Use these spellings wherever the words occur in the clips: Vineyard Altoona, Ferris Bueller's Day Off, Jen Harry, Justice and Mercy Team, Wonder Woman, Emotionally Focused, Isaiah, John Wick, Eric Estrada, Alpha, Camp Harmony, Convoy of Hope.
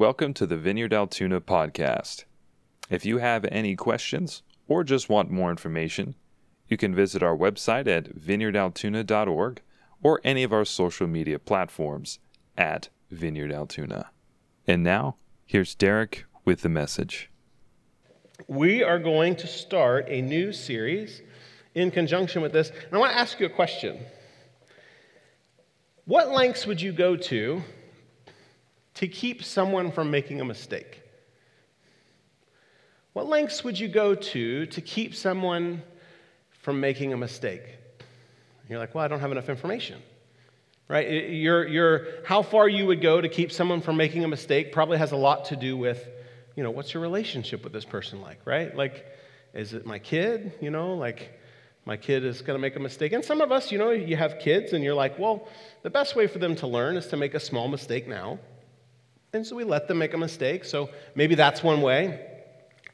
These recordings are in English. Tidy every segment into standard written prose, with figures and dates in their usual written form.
Welcome to the Vineyard Altoona podcast. If you have any questions or just want more information, you can visit our website at vineyardaltoona.org or any of our social media platforms at Vineyard Altoona. And now, here's Derek with the message. We are going to start a new series in conjunction with this. And I want to ask you a question. What lengths would you go to keep someone from making a mistake? What lengths would you go to keep someone from making a mistake? You're like, well, I don't have enough information, right? How far you would go to keep someone from making a mistake probably has a lot to do with, you know, what's your relationship with this person like, right? Like, is it my kid? You know, like, my kid is going to make a mistake. And some of us, you know, you have kids and you're like, well, the best way for them to learn is to make a small mistake now. And so we let them make a mistake. So maybe that's one way.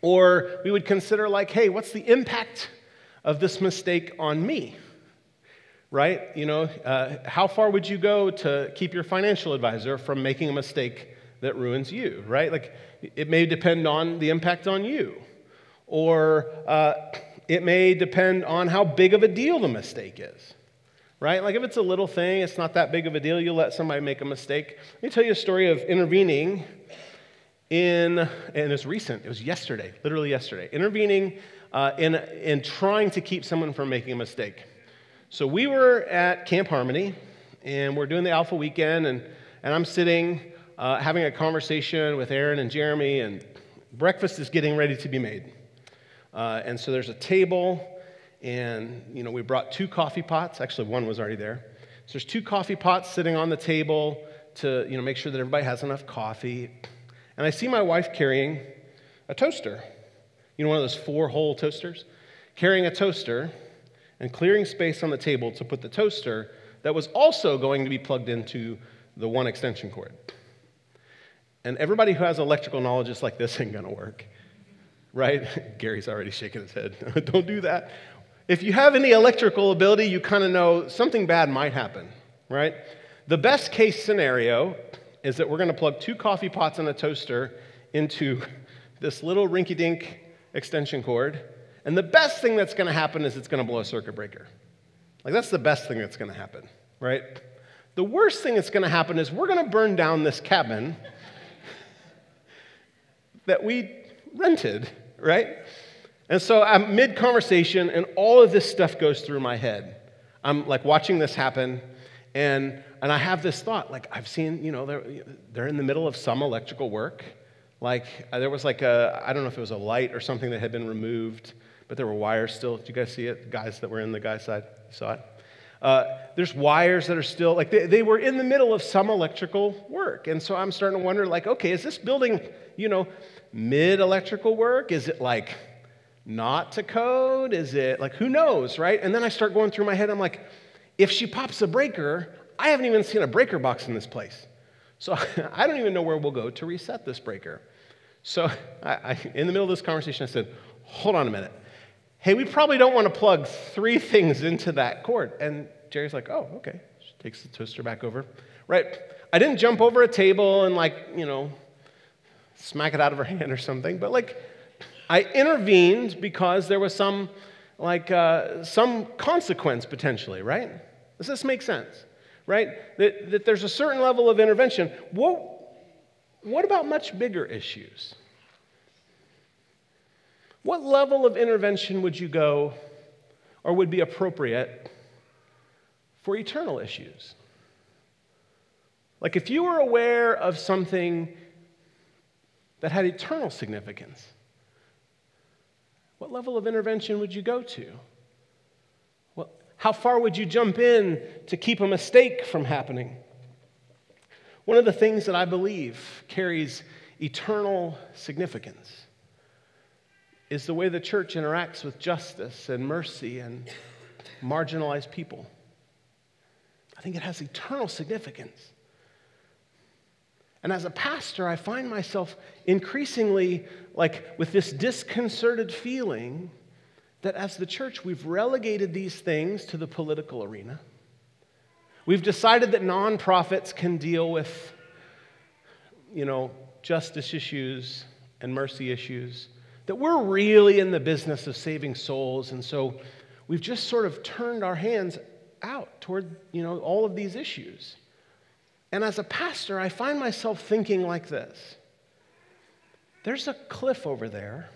Or we would consider like, hey, what's the impact of this mistake on me, right? You know, how far would you go to keep your financial advisor from making a mistake that ruins you, right? Like, it may depend on the impact on you. Or it may depend on how big of a deal the mistake is, right? Like, if it's a little thing, it's not that big of a deal. You let somebody make a mistake. Let me tell you a story of intervening and it's recent. It was yesterday, literally yesterday. Intervening in trying to keep someone from making a mistake. So we were at Camp Harmony, and we're doing the Alpha weekend, and I'm sitting having a conversation with Aaron and Jeremy, and breakfast is getting ready to be made. And so there's a table, and, you know, we brought two coffee pots. Actually, one was already there. So there's two coffee pots sitting on the table to, you know, make sure that everybody has enough coffee. And I see my wife carrying a toaster, you know, one of those 4-hole toasters, carrying a toaster and clearing space on the table to put the toaster that was also going to be plugged into the one extension cord. And everybody who has electrical knowledge is like, this ain't going to work. Right? Gary's already shaking his head. Don't do that. If you have any electrical ability, you kind of know something bad might happen, right? The best case scenario is that we're going to plug two coffee pots and a toaster into this little rinky-dink extension cord, and the best thing that's going to happen is it's going to blow a circuit breaker. Like, that's the best thing that's going to happen, right? The worst thing that's going to happen is we're going to burn down this cabin that we rented, right? And so I'm mid-conversation, and all of this stuff goes through my head. I'm, like, watching this happen, and I have this thought, like, I've seen, you know, they're in the middle of some electrical work. Like, there was, like, I don't know if it was a light or something that had been removed, but there were wires still. Did you guys see it? Guys that were in the guy's side, you saw it? There's wires that are still, like, they were in the middle of some electrical work. And so I'm starting to wonder, like, okay, is this building, you know, mid-electrical work? Is it, like, not to code? Is it, like, who knows, right? And then I start going through my head. I'm like, if she pops a breaker, I haven't even seen a breaker box in this place. So I don't even know where we'll go to reset this breaker. So I in the middle of this conversation, I said, hold on a minute. Hey, we probably don't want to plug 3 things into that cord. And Jerry's like, oh, okay. She takes the toaster back over. Right? I didn't jump over a table and, like, you know, smack it out of her hand or something. But, like, I intervened because there was some, like, some consequence potentially, right? Does this make sense? Right? That there's a certain level of intervention. What about much bigger issues? What level of intervention would you go or would be appropriate for eternal issues? Like, if you were aware of something that had eternal significance, what level of intervention would you go to? How far would you jump in to keep a mistake from happening? One of the things that I believe carries eternal significance is the way the church interacts with justice and mercy and marginalized people. I think it has eternal significance. And as a pastor, I find myself increasingly, like, with this disconcerted feeling that as the church, we've relegated these things to the political arena. We've decided that nonprofits can deal with, you know, justice issues and mercy issues, that we're really in the business of saving souls, and so we've just sort of turned our hands out toward, all of these issues. And as a pastor, I find myself thinking like this. There's a cliff over there,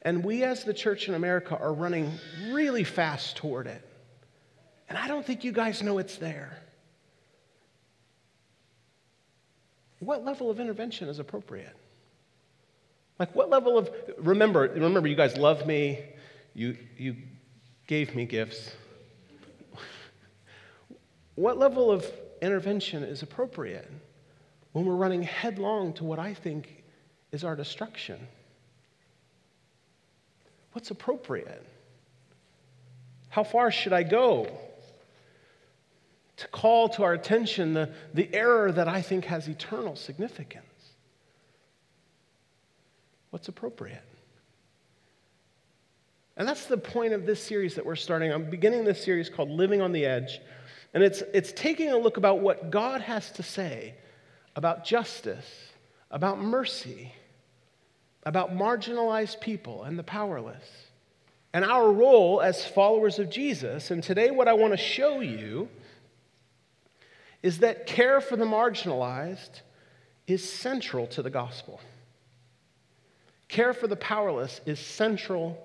and we as the church in America are running really fast toward it. And I don't think you guys know it's there. What level of intervention is appropriate? Like what level of, remember you guys love me, you gave me gifts. What level of intervention is appropriate when we're running headlong to what I think is our destruction? What's appropriate? How far should I go to call to our attention the error that I think has eternal significance? What's appropriate? And that's the point of this series that we're starting. I'm beginning this series called Living on the Edge. And it's taking a look about what God has to say about justice, about mercy, about marginalized people and the powerless, and our role as followers of Jesus. And today what I want to show you is that care for the marginalized is central to the gospel. Care for the powerless is central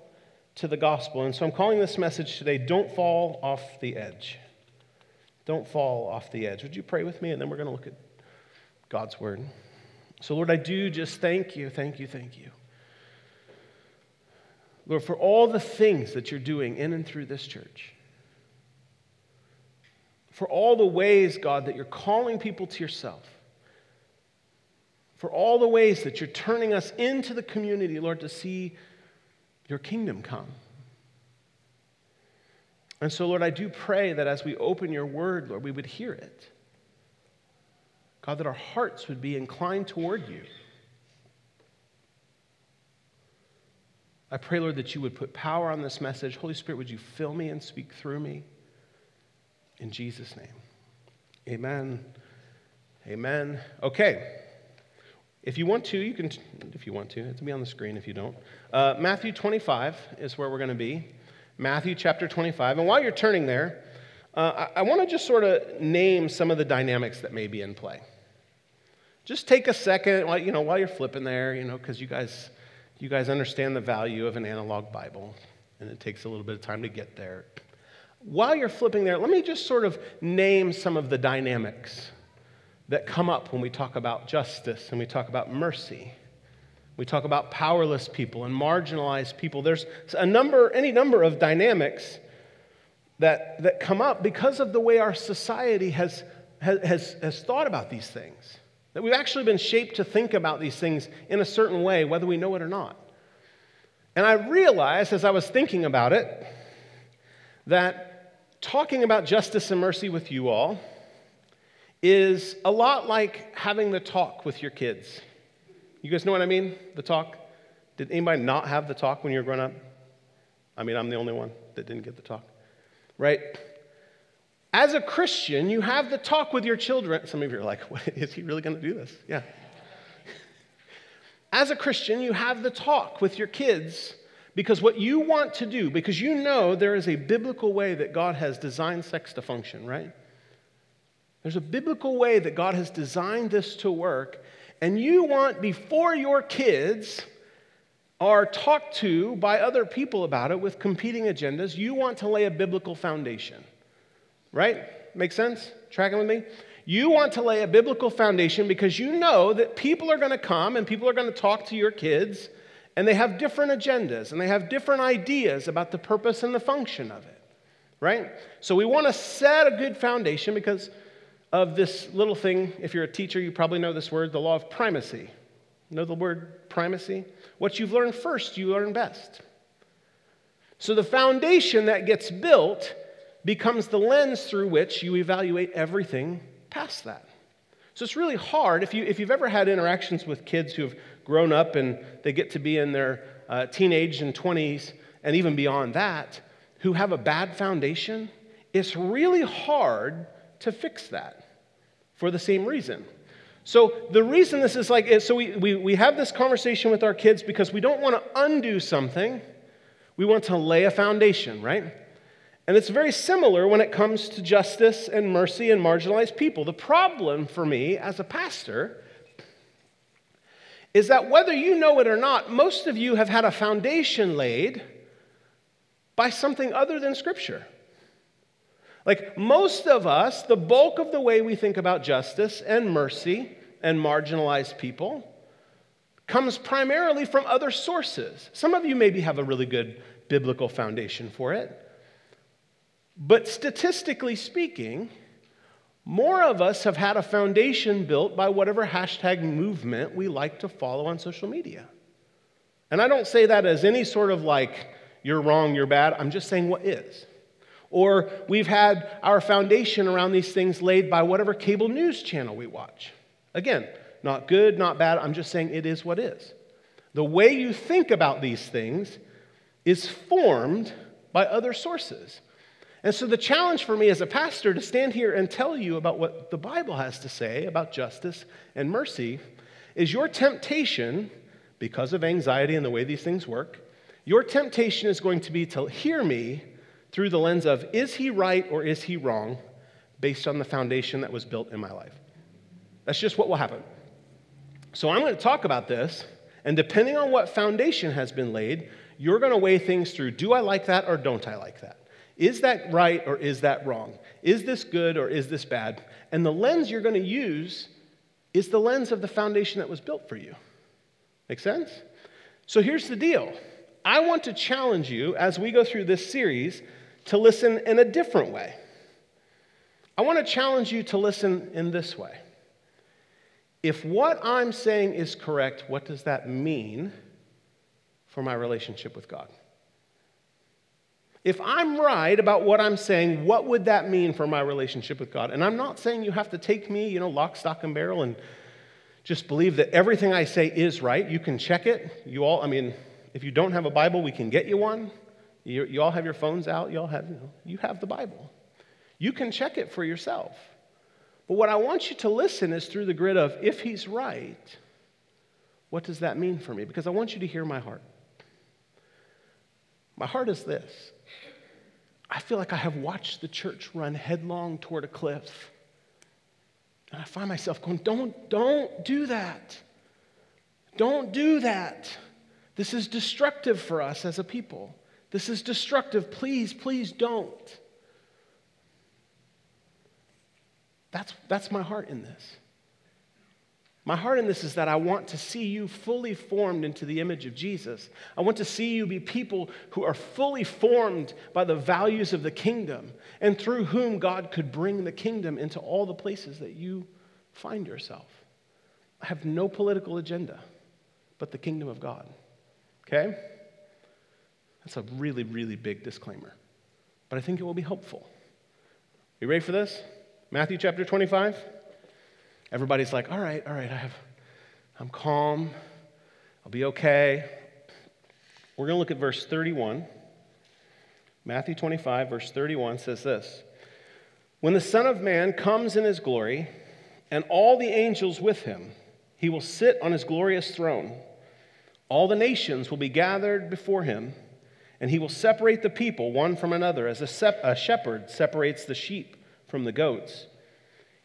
to the gospel. And so I'm calling this message today, Don't Fall Off the Edge. Don't fall off the edge. Would you pray with me? And then we're going to look at God's word. So, Lord, I do just thank you. Lord, for all the things that you're doing in and through this church. For all the ways, God, that you're calling people to yourself. For all the ways that you're turning us into the community, Lord, to see your kingdom come. And so, Lord, I do pray that as we open your word, Lord, we would hear it. God, that our hearts would be inclined toward you. I pray, Lord, that you would put power on this message. Holy Spirit, would you fill me and speak through me? In Jesus' name, amen. Amen. Okay. If you want to, you can, if you want to. It's going to be on the screen if you don't. Matthew 25 is where we're going to be. Matthew chapter 25. And while you're turning there, I want to just sort of name some of the dynamics that may be in play. Just take a second, while you're flipping there, because you guys understand the value of an analog Bible, and it takes a little bit of time to get there. While you're flipping there, let me just sort of name some of the dynamics that come up when we talk about justice and we talk about mercy. We talk about powerless people and marginalized people. There's any number of dynamics that come up because of the way our society has thought about these things. That we've actually been shaped to think about these things in a certain way, whether we know it or not. And I realized as I was thinking about it that talking about justice and mercy with you all is a lot like having the talk with your kids. You guys know what I mean? The talk. Did anybody not have the talk when you were growing up? I mean, I'm the only one that didn't get the talk, right? As a Christian, you have the talk with your children. Some of you are like, what, is he really going to do this? Yeah. As a Christian, you have the talk with your kids because what you want to do, because you know there is a biblical way that God has designed sex to function, right? There's a biblical way that God has designed this to work. And you want, before your kids are talked to by other people about it with competing agendas, you want to lay a biblical foundation, right? Make sense? Tracking with me? You want to lay a biblical foundation because you know that people are going to come and people are going to talk to your kids, and they have different agendas and they have different ideas about the purpose and the function of it, right? So we want to set a good foundation because of this little thing. If you're a teacher, you probably know this word, the law of primacy. Know the word primacy? What you've learned first, you learn best. So the foundation that gets built becomes the lens through which you evaluate everything past that. So it's really hard. If you've ever had interactions with kids who have grown up and they get to be in their teenage and 20s and even beyond that, who have a bad foundation, it's really hard to fix that for the same reason. So the reason this is like, so we have this conversation with our kids because we don't want to undo something. We want to lay a foundation, right? And it's very similar when it comes to justice and mercy and marginalized people. The problem for me as a pastor is that whether you know it or not, most of you have had a foundation laid by something other than Scripture. Like most of us, the bulk of the way we think about justice and mercy and marginalized people comes primarily from other sources. Some of you maybe have a really good biblical foundation for it. But statistically speaking, more of us have had a foundation built by whatever hashtag movement we like to follow on social media. And I don't say that as any sort of like, you're wrong, you're bad. I'm just saying what is. Or we've had our foundation around these things laid by whatever cable news channel we watch. Again, not good, not bad. I'm just saying it is what is. The way you think about these things is formed by other sources. And so the challenge for me as a pastor to stand here and tell you about what the Bible has to say about justice and mercy is your temptation, because of anxiety and the way these things work, your temptation is going to be to hear me through the lens of, is he right or is he wrong, based on the foundation that was built in my life. That's just what will happen. So I'm going to talk about this, and depending on what foundation has been laid, you're going to weigh things through, do I like that or don't I like that? Is that right or is that wrong? Is this good or is this bad? And the lens you're going to use is the lens of the foundation that was built for you. Make sense? So here's the deal. I want to challenge you as we go through this series to listen in a different way. I want to challenge you to listen in this way. If what I'm saying is correct, what does that mean for my relationship with God? If I'm right about what I'm saying, what would that mean for my relationship with God? And I'm not saying you have to take me, lock, stock, and barrel and just believe that everything I say is right. You can check it. If you don't have a Bible, we can get you one. You all have your phones out. You all have, you have the Bible. You can check it for yourself. But what I want you to listen is through the grid of, if he's right, what does that mean for me? Because I want you to hear my heart. My heart is this. I feel like I have watched the church run headlong toward a cliff. And I find myself going, don't do that. Don't do that. This is destructive for us as a people. This is destructive. Please, please don't. That's my heart in this. My heart in this is that I want to see you fully formed into the image of Jesus. I want to see you be people who are fully formed by the values of the kingdom and through whom God could bring the kingdom into all the places that you find yourself. I have no political agenda but the kingdom of God. Okay? That's a really, really big disclaimer. But I think it will be helpful. You ready for this? Matthew chapter 25. Everybody's like, all right, I'm calm. I'll be okay. We're going to look at verse 31. Matthew 25, verse 31 says this. When the Son of Man comes in his glory, and all the angels with him, he will sit on his glorious throne. All the nations will be gathered before him, and he will separate the people one from another, as a shepherd separates the sheep from the goats.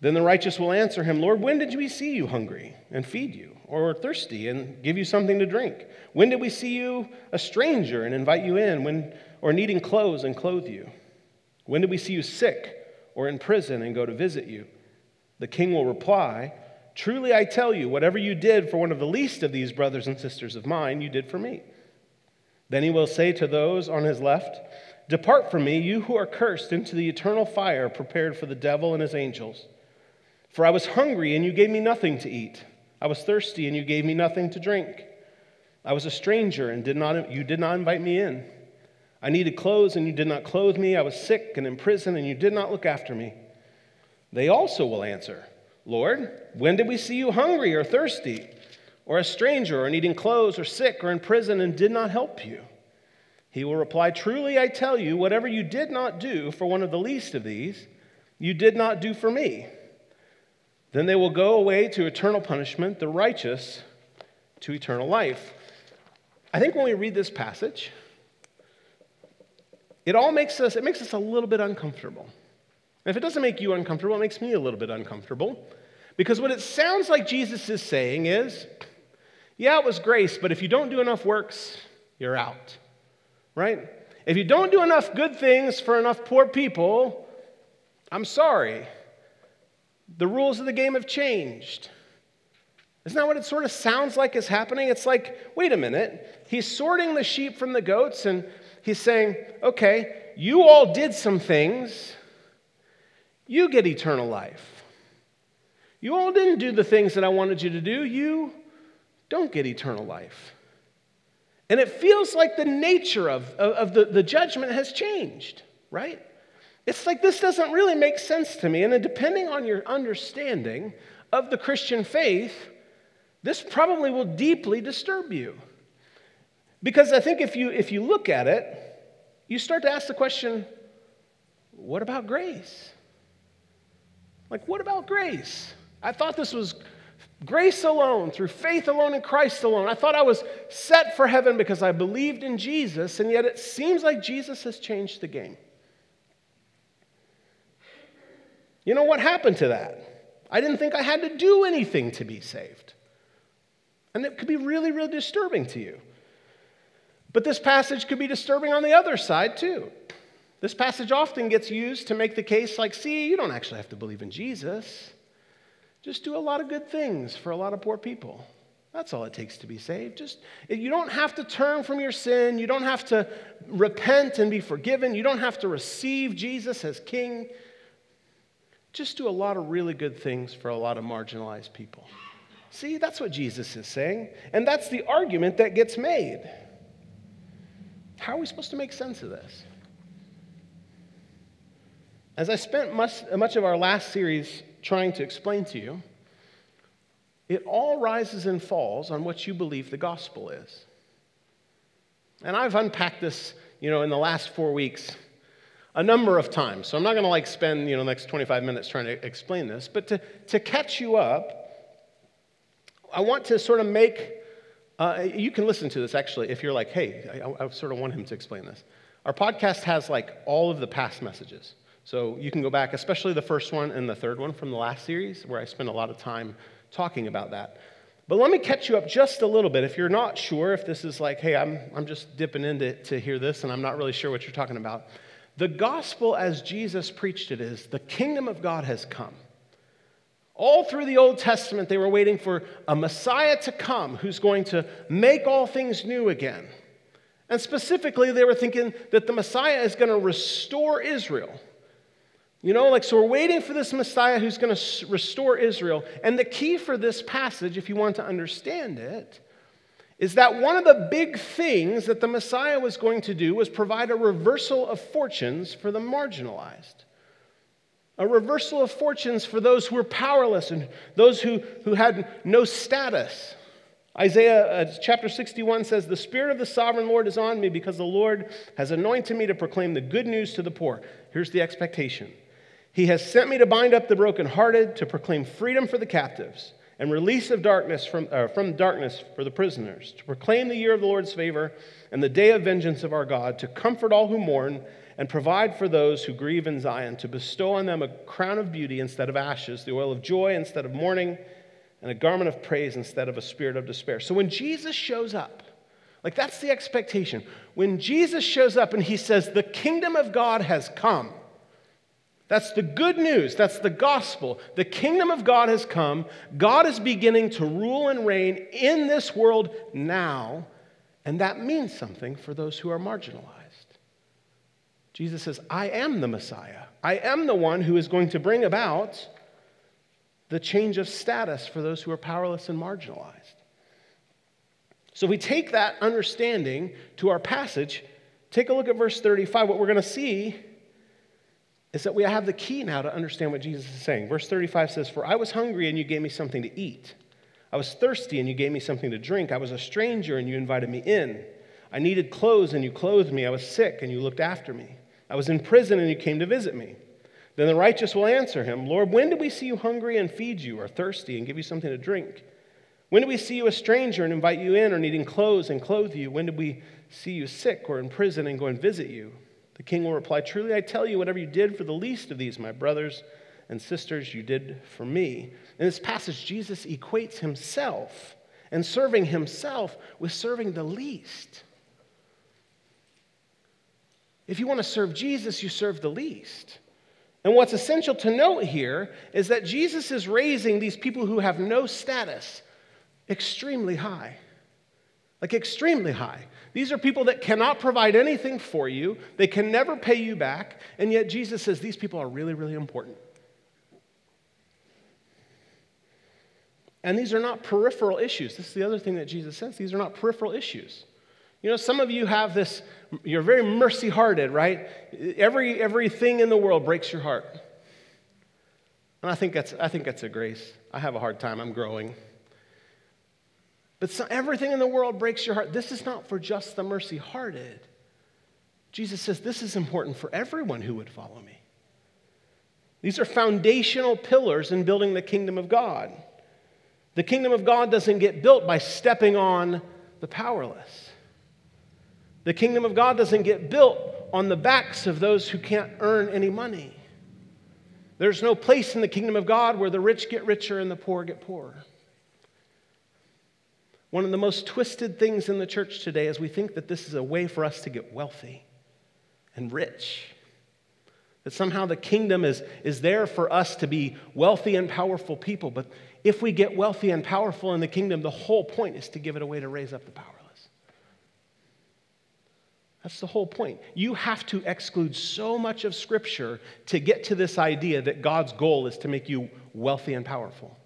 Then the righteous will answer him, "Lord, when did we see you hungry and feed you, or thirsty and give you something to drink? When did we see you a stranger and invite you in, or needing clothes and clothe you? When did we see you sick or in prison and go to visit you?" The king will reply, "Truly I tell you, whatever you did for one of the least of these brothers and sisters of mine, you did for me." Then he will say to those on his left, "Depart from me, you who are cursed, into the eternal fire prepared for the devil and his angels. For I was hungry, and you gave me nothing to eat. I was thirsty, and you gave me nothing to drink. I was a stranger, and you did not invite me in. I needed clothes, and you did not clothe me. I was sick and in prison, and you did not look after me. They also will answer, Lord, when did we see you hungry or thirsty, or a stranger, or needing clothes, or sick, or in prison, and did not help you? He will reply, truly I tell you, whatever you did not do for one of the least of these, you did not do for me. Then they will go away to eternal punishment, the righteous to eternal life. I think when we read this passage, it makes us a little bit uncomfortable. And if it doesn't make you uncomfortable, it makes me a little bit uncomfortable. Because what it sounds like Jesus is saying is, yeah, it was grace, but if you don't do enough works, you're out, right? If you don't do enough good things for enough poor people, I'm sorry. The rules of the game have changed. Isn't that what it sort of sounds like is happening? It's like, wait a minute. He's sorting the sheep from the goats, and he's saying, okay, you all did some things. You get eternal life. You all didn't do the things that I wanted you to do. You don't get eternal life. And it feels like the nature of the judgment has changed, right? It's like this doesn't really make sense to me. And then depending on your understanding of the Christian faith, this probably will deeply disturb you. Because I think if you look at it, you start to ask the question, what about grace? Like, what about grace? I thought this was grace alone, through faith alone in Christ alone. I thought I was set for heaven because I believed in Jesus, and yet it seems like Jesus has changed the game. You know what happened to that? I didn't think I had to do anything to be saved. And it could be really, really disturbing to you. But this passage could be disturbing on the other side, too. This passage often gets used to make the case like, see, you don't actually have to believe in Jesus. Just do a lot of good things for a lot of poor people. That's all it takes to be saved. Just, you don't have to turn from your sin. You don't have to repent and be forgiven. You don't have to receive Jesus as king. Just do a lot of really good things for a lot of marginalized people. See, that's what Jesus is saying. And that's the argument that gets made. How are we supposed to make sense of this? As I spent much of our last series trying to explain to you, it all rises and falls on what you believe the gospel is. And I've unpacked this, in the last 4 weeks a number of times. So I'm not going to spend, the next 25 minutes trying to explain this, but to catch you up, I want to sort of make, you can listen to this actually if you're like, hey, I sort of want him to explain this. Our podcast has all of the past messages. So you can go back, especially the first one and the third one from the last series where I spent a lot of time talking about that. But let me catch you up just a little bit. If you're not sure, if this is hey, I'm just dipping into to hear this and I'm not really sure what you're talking about. The gospel as Jesus preached it is the kingdom of God has come. All through the Old Testament, they were waiting for a Messiah to come who's going to make all things new again. And specifically, they were thinking that the Messiah is going to restore Israel. So we're waiting for this Messiah who's going to restore Israel. And the key for this passage, if you want to understand it, is that one of the big things that the Messiah was going to do was provide a reversal of fortunes for the marginalized. A reversal of fortunes for those who were powerless and those who had no status. Isaiah chapter 61 says, the Spirit of the Sovereign Lord is on me because the Lord has anointed me to proclaim the good news to the poor. Here's the expectation. He has sent me to bind up the brokenhearted, to proclaim freedom for the captives, and release of darkness from darkness for the prisoners, to proclaim the year of the Lord's favor and the day of vengeance of our God, to comfort all who mourn and provide for those who grieve in Zion, to bestow on them a crown of beauty instead of ashes, the oil of joy instead of mourning, and a garment of praise instead of a spirit of despair. So when Jesus shows up, that's the expectation. When Jesus shows up and he says, the kingdom of God has come, that's the good news. That's the gospel. The kingdom of God has come. God is beginning to rule and reign in this world now, and that means something for those who are marginalized. Jesus says, I am the Messiah. I am the one who is going to bring about the change of status for those who are powerless and marginalized. So if we take that understanding to our passage, take a look at verse 35. What we're going to see is that we have the key now to understand what Jesus is saying. Verse 35 says, "For I was hungry, and you gave me something to eat. I was thirsty, and you gave me something to drink. I was a stranger, and you invited me in. I needed clothes, and you clothed me. I was sick, and you looked after me. I was in prison, and you came to visit me." Then the righteous will answer him, "Lord, when did we see you hungry and feed you, or thirsty and give you something to drink? When did we see you a stranger and invite you in, or needing clothes and clothe you? When did we see you sick or in prison and go and visit you?" The king will reply, "Truly I tell you, whatever you did for the least of these, my brothers and sisters, you did for me." In this passage, Jesus equates himself and serving himself with serving the least. If you want to serve Jesus, you serve the least. And what's essential to note here is that Jesus is raising these people who have no status extremely high. Like extremely high. These are people that cannot provide anything for you. They can never pay you back. And yet Jesus says these people are really, really important. And these are not peripheral issues. This is the other thing that Jesus says. These are not peripheral issues. You know, some of you have this, you're very mercy-hearted, right? Everything in the world breaks your heart. And I think that's a grace. I have a hard time. I'm growing. But everything in the world breaks your heart. This is not for just the mercy-hearted. Jesus says this is important for everyone who would follow me. These are foundational pillars in building the kingdom of God. The kingdom of God doesn't get built by stepping on the powerless. The kingdom of God doesn't get built on the backs of those who can't earn any money. There's no place in the kingdom of God where the rich get richer and the poor get poorer. One of the most twisted things in the church today is we think that this is a way for us to get wealthy and rich. That somehow the kingdom is there for us to be wealthy and powerful people. But if we get wealthy and powerful in the kingdom, the whole point is to give it away to raise up the powerless. That's the whole point. You have to exclude so much of Scripture to get to this idea that God's goal is to make you wealthy and powerful.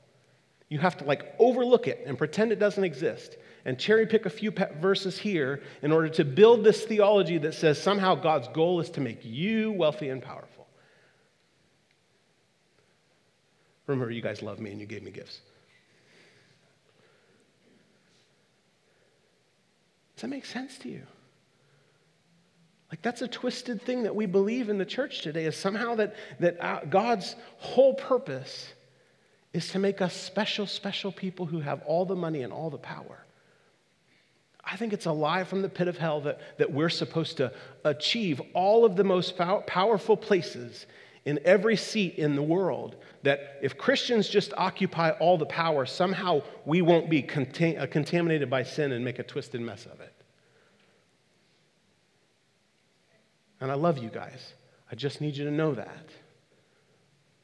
You have to overlook it and pretend it doesn't exist and cherry pick a few verses here in order to build this theology that says somehow God's goal is to make you wealthy and powerful. Remember, you guys love me and you gave me gifts. Does that make sense to you? That's a twisted thing that we believe in the church today is somehow that God's whole purpose is to make us special, special people who have all the money and all the power. I think it's a lie from the pit of hell that we're supposed to achieve all of the most powerful places in every seat in the world, that if Christians just occupy all the power, somehow we won't be contaminated by sin and make a twisted mess of it. And I love you guys. I just need you to know that.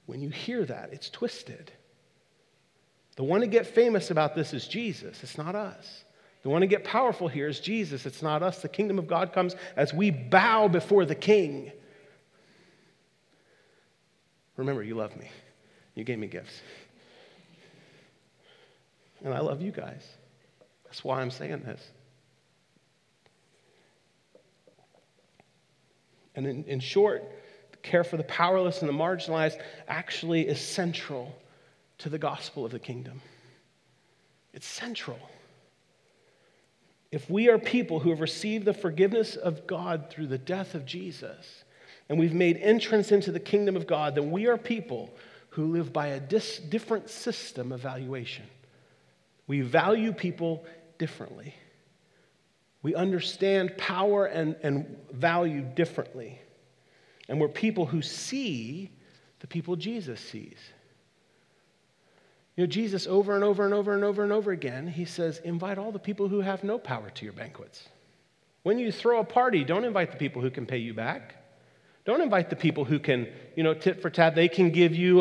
When you hear that, it's twisted. The one to get famous about this is Jesus. It's not us. The one to get powerful here is Jesus. It's not us. The kingdom of God comes as we bow before the King. Remember, you love me. You gave me gifts. And I love you guys. That's why I'm saying this. And in short, the care for the powerless and the marginalized actually is central to the gospel of the kingdom. It's central. If we are people who have received the forgiveness of God through the death of Jesus, and we've made entrance into the kingdom of God, then we are people who live by a different system of valuation. We value people differently. We understand power and value differently. And we're people who see the people Jesus sees. You know, Jesus over and over and over and over and over again, he says, invite all the people who have no power to your banquets. When you throw a party, don't invite the people who can pay you back. Don't invite the people who can, tit for tat. They can give you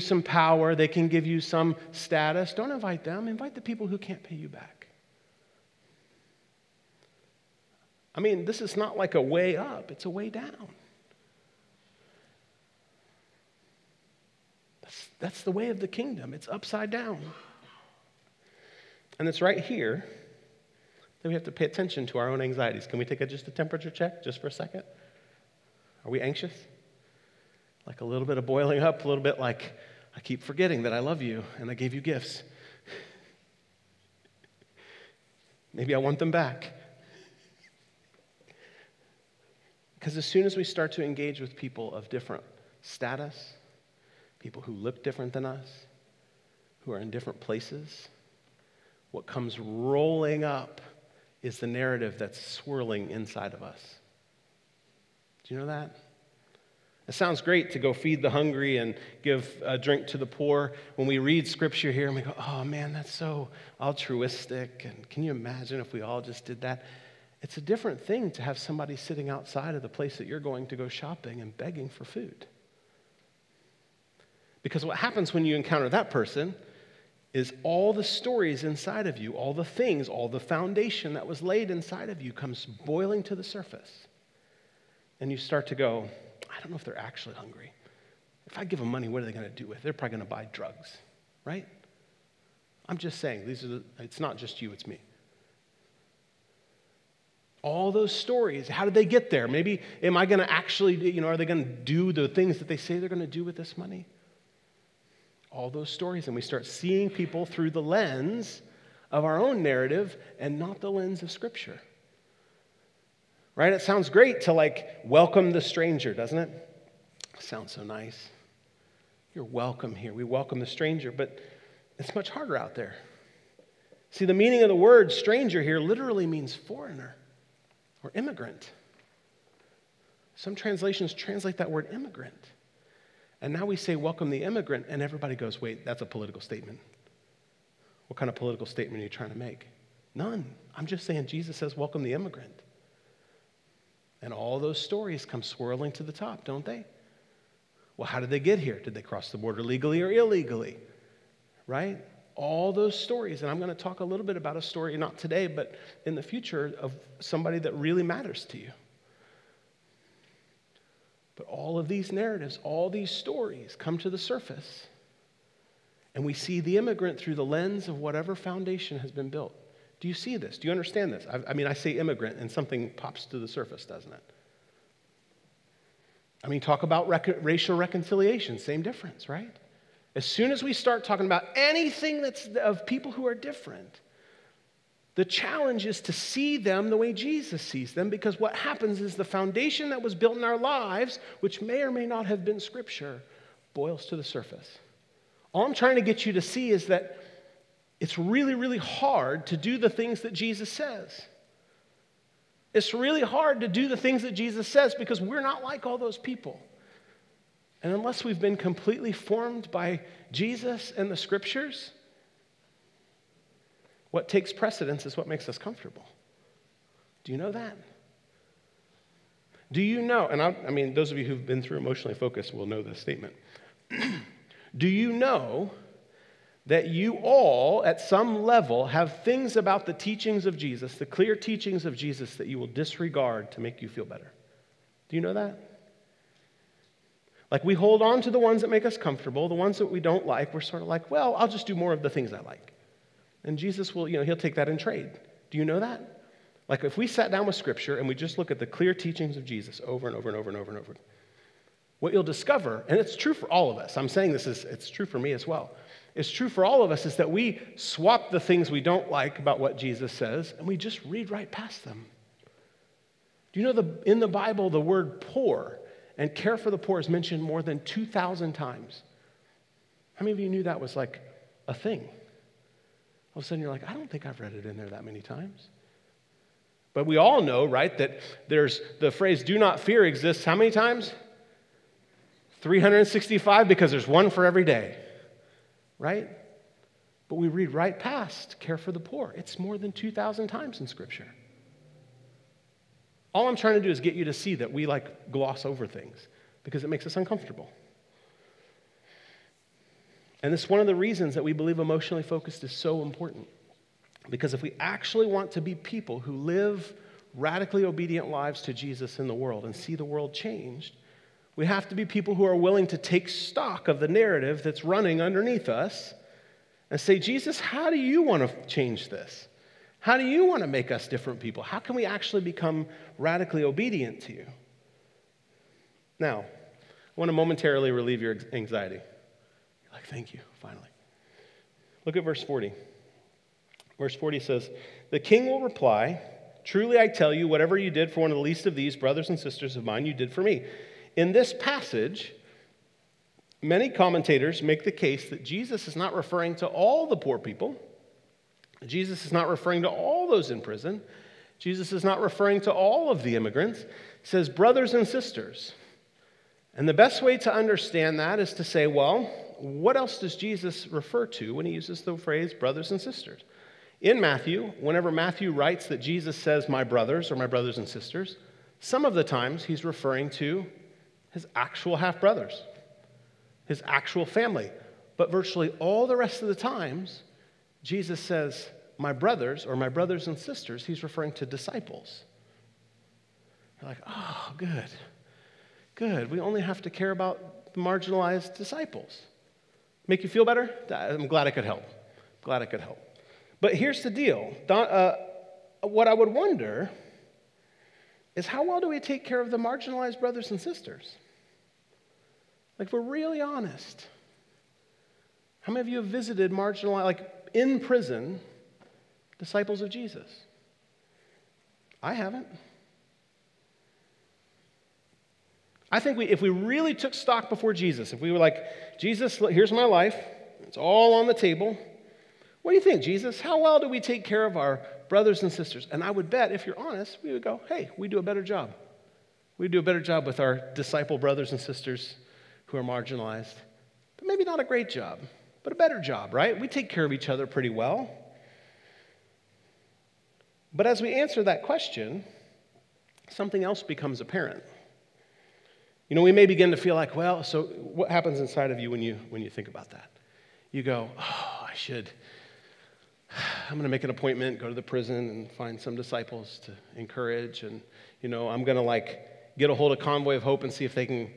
some power. They can give you some status. Don't invite them. Invite the people who can't pay you back. I mean, this is not like a way up, it's a way down. That's That's the way of the kingdom. It's upside down. And it's right here that we have to pay attention to our own anxieties. Can we take just a temperature check just for a second? Are we anxious? Like a little bit of boiling up, a little bit like, I keep forgetting that I love you and I gave you gifts. Maybe I want them back. Because as soon as we start to engage with people of different status, people who look different than us, who are in different places, what comes rolling up is the narrative that's swirling inside of us. Do you know that? It sounds great to go feed the hungry and give a drink to the poor. When we read scripture here and we go, oh man, that's so altruistic. And can you imagine if we all just did that? It's a different thing to have somebody sitting outside of the place that you're going to go shopping and begging for food. Because what happens when you encounter that person is all the stories inside of you, all the things, all the foundation that was laid inside of you comes boiling to the surface. And you start to go, I don't know if they're actually hungry. If I give them money, what are they going to do with it? They're probably going to buy drugs, right? I'm just saying, it's not just you, it's me. All those stories, how did they get there? Maybe, am I going to actually, are they going to do the things that they say they're going to do with this money? All those stories, and we start seeing people through the lens of our own narrative and not the lens of Scripture. Right? It sounds great to welcome the stranger, doesn't it? Sounds so nice. You're welcome here. We welcome the stranger, but it's much harder out there. See, the meaning of the word stranger here literally means foreigner or immigrant. Some translations translate that word immigrant. And now we say welcome the immigrant, and everybody goes, wait, that's a political statement. What kind of political statement are you trying to make? None. I'm just saying Jesus says welcome the immigrant. And all those stories come swirling to the top, don't they? Well, how did they get here? Did they cross the border legally or illegally? Right? All those stories, and I'm going to talk a little bit about a story, not today, but in the future, of somebody that really matters to you. But all of these narratives, all these stories come to the surface, and we see the immigrant through the lens of whatever foundation has been built. Do you see this? Do you understand this? I say immigrant, and something pops to the surface, doesn't it? I mean, talk about racial reconciliation, same difference, right? As soon as we start talking about anything that's of people who are different, the challenge is to see them the way Jesus sees them, because what happens is the foundation that was built in our lives, which may or may not have been Scripture, boils to the surface. All I'm trying to get you to see is that it's really, really hard to do the things that Jesus says. It's really hard to do the things that Jesus says because we're not like all those people. And unless we've been completely formed by Jesus and the Scriptures, what takes precedence is what makes us comfortable. Do you know that? Do you know, and I mean, those of you who've been through Emotionally Focused will know this statement. Do you know that you all, at some level, have things about the teachings of Jesus, the clear teachings of Jesus, that you will disregard to make you feel better? Do you know that? Like, we hold on to the ones that make us comfortable, the ones that we don't like. We're sort of like, well, I'll just do more of the things I like. And Jesus will, he'll take that in trade. Do you know that? Like, if we sat down with Scripture and we just look at the clear teachings of Jesus over and over and over and over and over, what you'll discover, and it's true for all of us. I'm saying it's true for me as well. It's true for all of us is that we swap the things we don't like about what Jesus says, and we just read right past them. Do you know in the Bible, the word poor and care for the poor is mentioned more than 2,000 times? How many of you knew that was like a thing? All of a sudden you're like, I don't think I've read it in there that many times. But we all know, right, that there's the phrase, do not fear, exists how many times? 365, because there's one for every day. Right? But we read right past care for the poor. It's more than 2,000 times in Scripture. All I'm trying to do is get you to see that we gloss over things because it makes us uncomfortable. And it's one of the reasons that we believe Emotionally Focused is so important, because if we actually want to be people who live radically obedient lives to Jesus in the world and see the world changed, We have to be people who are willing to take stock of the narrative that's running underneath us and say, Jesus, how do you want to change this? How do you want to make us different people? How can we actually become radically obedient to you? Now, I want to momentarily relieve your anxiety. You're like, thank you, finally. Look at verse 40. Verse 40 says, the king will reply, truly I tell you, whatever you did for one of the least of these brothers and sisters of mine, you did for me. In this passage, many commentators make the case that Jesus is not referring to all the poor people. Jesus is not referring to all those in prison. Jesus is not referring to all of the immigrants. He says, brothers and sisters. And the best way to understand that is to say, well, what else does Jesus refer to when he uses the phrase brothers and sisters? In Matthew, whenever Matthew writes that Jesus says, my brothers or my brothers and sisters, some of the times he's referring to his actual half-brothers, his actual family. But virtually all the rest of the times, Jesus says, my brothers or my brothers and sisters, he's referring to disciples. You're like, oh, good. We only have to care about the marginalized disciples. Make you feel better? I'm glad I could help. But here's the deal. What I would wonder is how well do we take care of the marginalized brothers and sisters? Like, if we're really honest, how many of you have visited marginalized, in prison, disciples of Jesus? I haven't. I think if we really took stock before Jesus, if we were like, Jesus, here's my life, it's all on the table. What do you think, Jesus? How well do we take care of our brothers and sisters? And I would bet, if you're honest, we would go, hey, we do a better job. We do a better job with our disciple brothers and sisters who are marginalized. But maybe not a great job, but a better job, right? We take care of each other pretty well. But as we answer that question, something else becomes apparent. You know, we may begin to feel like, well, so what happens inside of you when you think about that? You go, oh, I'm going to make an appointment, go to the prison, and find some disciples to encourage, and, I'm going to, get a hold of Convoy of Hope and see if they can,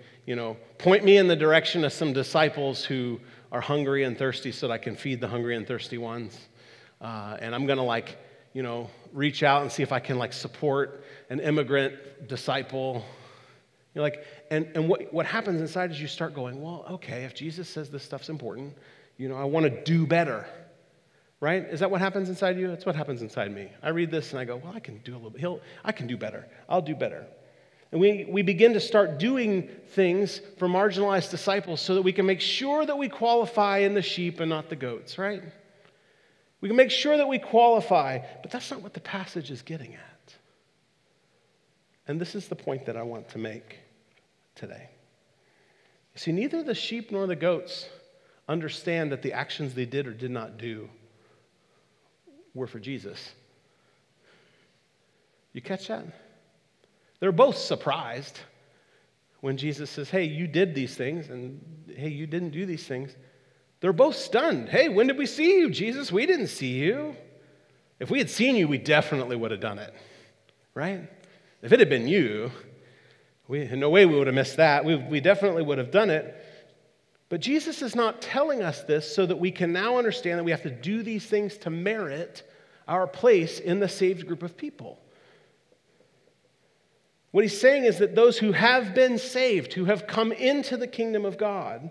point me in the direction of some disciples who are hungry and thirsty so that I can feed the hungry and thirsty ones. And I'm going to, reach out and see if I can, support an immigrant disciple. You're like, and what happens inside is you start going, well, okay, if Jesus says this stuff's important, I want to do better. Right? Is that what happens inside you? That's what happens inside me. I read this and I go, well, I can do a little bit. I can do better. I'll do better. And we begin to start doing things for marginalized disciples so that we can make sure that we qualify in the sheep and not the goats, right? We can make sure that we qualify, but that's not what the passage is getting at. And this is the point that I want to make today. You see, neither the sheep nor the goats understand that the actions they did or did not do were for Jesus. You catch that? They're both surprised when Jesus says, hey, you did these things, and hey, you didn't do these things. They're both stunned. Hey, when did we see you, Jesus? We didn't see you. If we had seen you, we definitely would have done it, right? If it had been you, in no way we would have missed that. We definitely would have done it. But Jesus is not telling us this so that we can now understand that we have to do these things to merit our place in the saved group of people. What he's saying is that those who have been saved, who have come into the kingdom of God,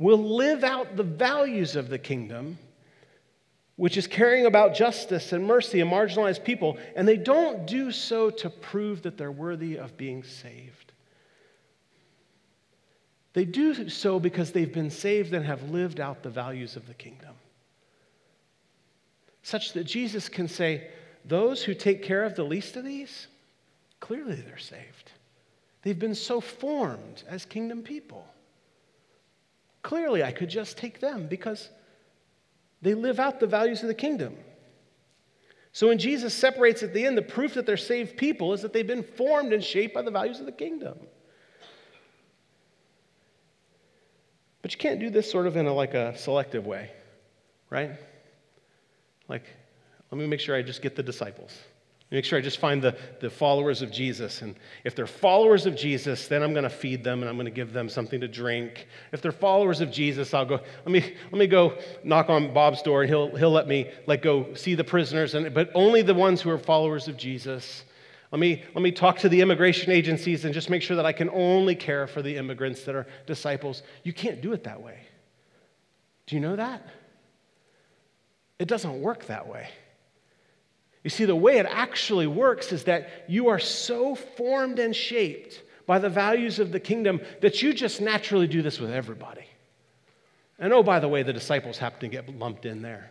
will live out the values of the kingdom, which is caring about justice and mercy and marginalized people, and they don't do so to prove that they're worthy of being saved. They do so because they've been saved and have lived out the values of the kingdom, such that Jesus can say, those who take care of the least of these, clearly they're saved. They've been so formed as kingdom people. Clearly, I could just take them because they live out the values of the kingdom. So when Jesus separates at the end, the proof that they're saved people is that they've been formed and shaped by the values of the kingdom. But you can't do this sort of in a selective way, right? Let me make sure I just get the disciples. Make sure I just find the followers of Jesus. And if they're followers of Jesus, then I'm going to feed them and I'm going to give them something to drink. If they're followers of Jesus, I'll go, let me go knock on Bob's door and he'll let me go see the prisoners, but only the ones who are followers of Jesus. Let me talk to the immigration agencies and just make sure that I can only care for the immigrants that are disciples. You can't do it that way. Do you know that? It doesn't work that way. You see, the way it actually works is that you are so formed and shaped by the values of the kingdom that you just naturally do this with everybody. And oh, by the way, the disciples happen to get lumped in there.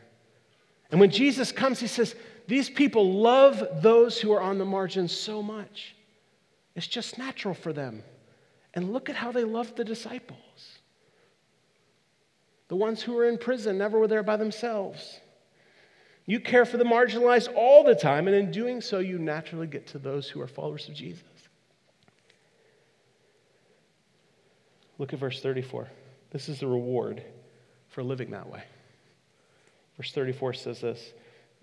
And when Jesus comes, he says, these people love those who are on the margins so much. It's just natural for them. And look at how they loved the disciples. The ones who were in prison never were there by themselves. You care for the marginalized all the time, and in doing so, you naturally get to those who are followers of Jesus. Look at verse 34. This is the reward for living that way. Verse 34 says this,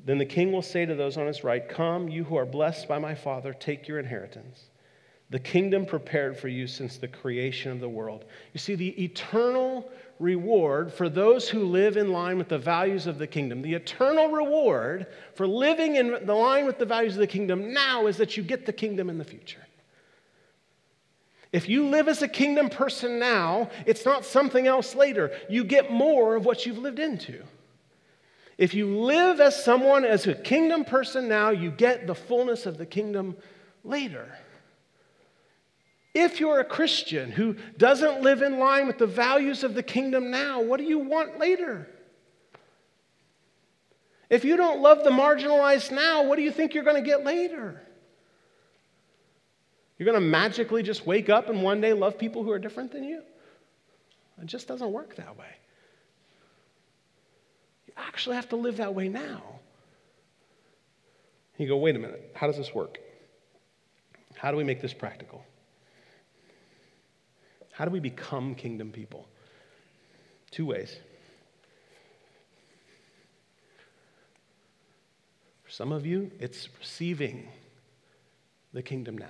"Then the king will say to those on his right, 'Come, you who are blessed by my Father, take your inheritance, the kingdom prepared for you since the creation of the world.'" You see, the eternal reward for those who live in line with the values of the kingdom. The eternal reward for living in line with the values of the kingdom now is that you get the kingdom in the future. If you live as a kingdom person now, it's not something else later. You get more of what you've lived into. If you live as someone, as a kingdom person now, you get the fullness of the kingdom later. If you're a Christian who doesn't live in line with the values of the kingdom now, what do you want later? If you don't love the marginalized now, what do you think you're going to get later? You're going to magically just wake up and one day love people who are different than you? It just doesn't work that way. You actually have to live that way now. You go, wait a minute, how does this work? How do we make this practical? How do we become kingdom people? Two ways. For some of you, it's receiving the kingdom now.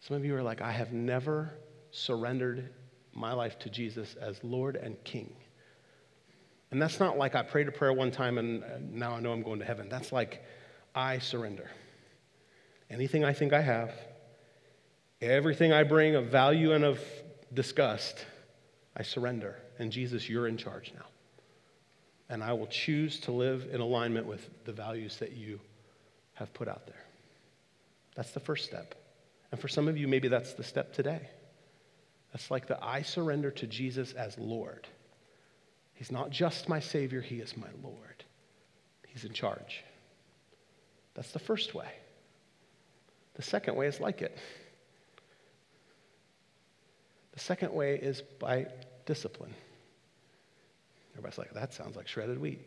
Some of you are like, I have never surrendered my life to Jesus as Lord and King. And that's not like I prayed a prayer one time and now I know I'm going to heaven. That's like, I surrender. Anything I think I have, everything I bring of value and of disgust, I surrender. And Jesus, you're in charge now. And I will choose to live in alignment with the values that you have put out there. That's the first step. And for some of you, maybe that's the step today. That's like the I surrender to Jesus as Lord. He's not just my Savior, He is my Lord. He's in charge. That's the first way. The second way is like it. The second way is by discipline. Everybody's like, that sounds like shredded wheat.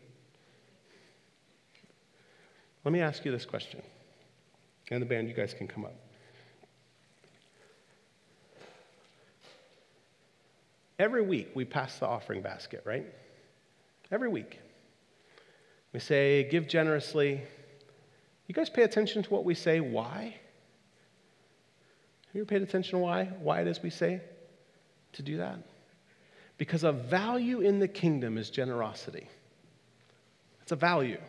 Let me ask you this question. And the band, you guys can come up. Every week we pass the offering basket, right? Every week. We say, give generously. You guys pay attention to what we say, why? Have you ever paid attention to why it is we say to do that? Because a value in the kingdom is generosity. It's a value.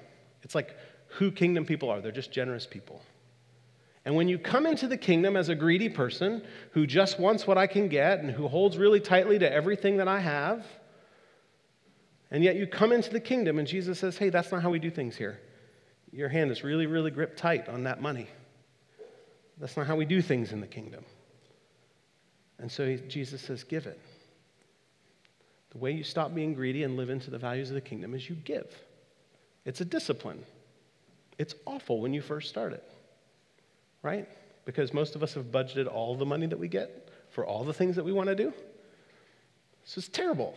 It's like who kingdom people are. They're just generous people. And when you come into the kingdom as a greedy person who just wants what I can get and who holds really tightly to everything that I have, and yet you come into the kingdom and Jesus says, hey, that's not how we do things here. Your hand is really, really gripped tight on that money. That's not how we do things in the kingdom. And so Jesus says, give it. The way you stop being greedy and live into the values of the kingdom is you give. It's a discipline. It's awful when you first start it, right? Because most of us have budgeted all the money that we get for all the things that we want to do. So it's terrible,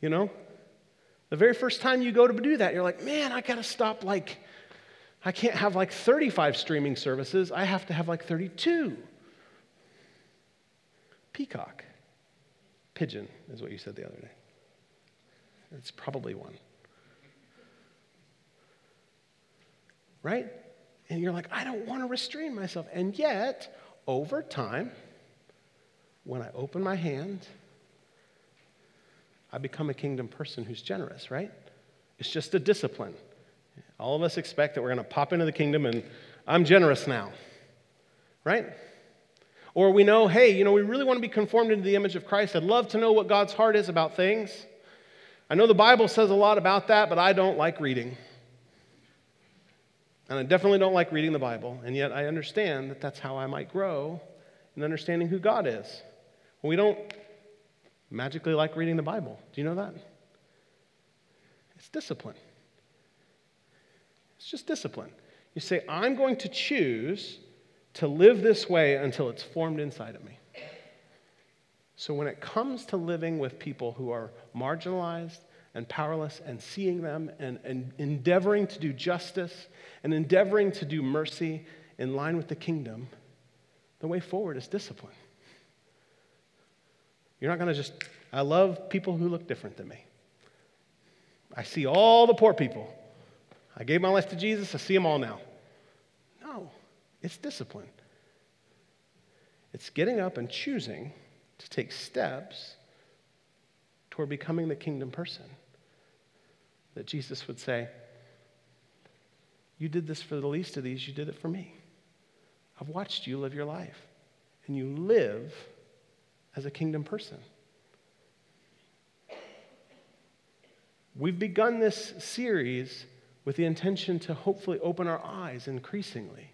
you know? The very first time you go to do that, you're like, man, I got to stop I can't have 35 streaming services. I have to have 32. Peacock. Pigeon is what you said the other day. It's probably one. Right? And you're like, I don't want to restrain myself. And yet, over time, when I open my hand, I become a kingdom person who's generous, right? It's just a discipline. All of us expect that we're going to pop into the kingdom and I'm generous now, right? Or we know, hey, you know, we really want to be conformed into the image of Christ. I'd love to know what God's heart is about things. I know the Bible says a lot about that, but I don't like reading. And I definitely don't like reading the Bible, and yet I understand that that's how I might grow in understanding who God is. We don't magically like reading the Bible. Do you know that? It's discipline. It's just discipline. You say, I'm going to choose to live this way until it's formed inside of me. So when it comes to living with people who are marginalized and powerless and seeing them and endeavoring to do justice and endeavoring to do mercy in line with the kingdom, the way forward is discipline. You're not going to just, I love people who look different than me. I see all the poor people. I gave my life to Jesus, I see them all now. No, it's discipline. It's getting up and choosing to take steps toward becoming the kingdom person that Jesus would say, you did this for the least of these, you did it for me. I've watched you live your life, and you live as a kingdom person. We've begun this series with the intention to hopefully open our eyes increasingly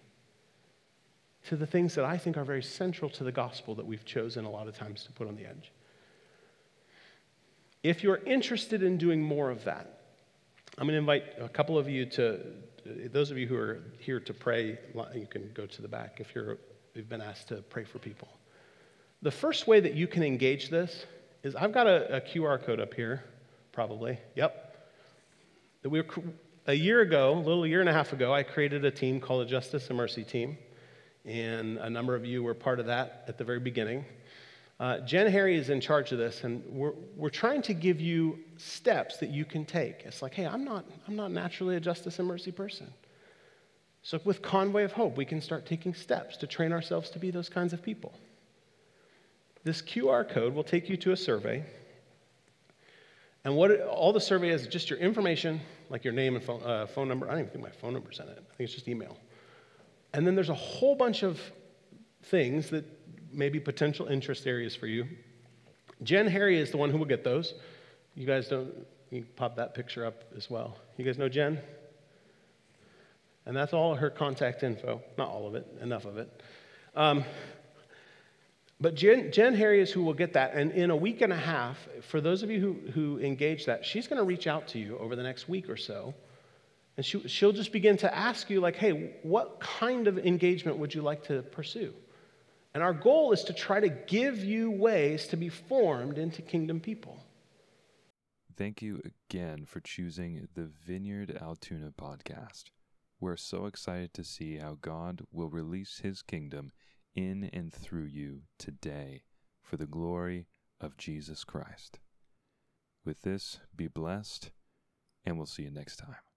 to the things that I think are very central to the gospel that we've chosen a lot of times to put on the edge. If you're interested in doing more of that, I'm going to invite a couple of you to, those of you who are here to pray, you can go to the back if you've been asked to pray for people. The first way that you can engage this is I've got a QR code up here, probably. Yep. A year ago, a little year and a half ago, I created a team called the Justice and Mercy Team, and a number of you were part of that at the very beginning. Jen Harry is in charge of this, and we're trying to give you steps that you can take. It's like, hey, I'm not naturally a justice and mercy person. So with Convoy of Hope, we can start taking steps to train ourselves to be those kinds of people. This QR code will take you to a survey, and all the survey is just your information, like your name and phone number. I don't even think my phone number's in it. I think it's just email. And then there's a whole bunch of things that maybe potential interest areas for you. Jen Harry is the one who will get those. You guys you can pop that picture up as well. You guys know Jen? And that's all her contact info. Not all of it, enough of it. But Jen Harry is who will get that. And in a week and a half, for those of you who engage that, she's going to reach out to you over the next week or so. And she'll just begin to ask you, like, hey, what kind of engagement would you like to pursue? And our goal is to try to give you ways to be formed into kingdom people. Thank you again for choosing the Vineyard Altoona podcast. We're so excited to see how God will release his kingdom in and through you today for the glory of Jesus Christ. With this, be blessed, and we'll see you next time.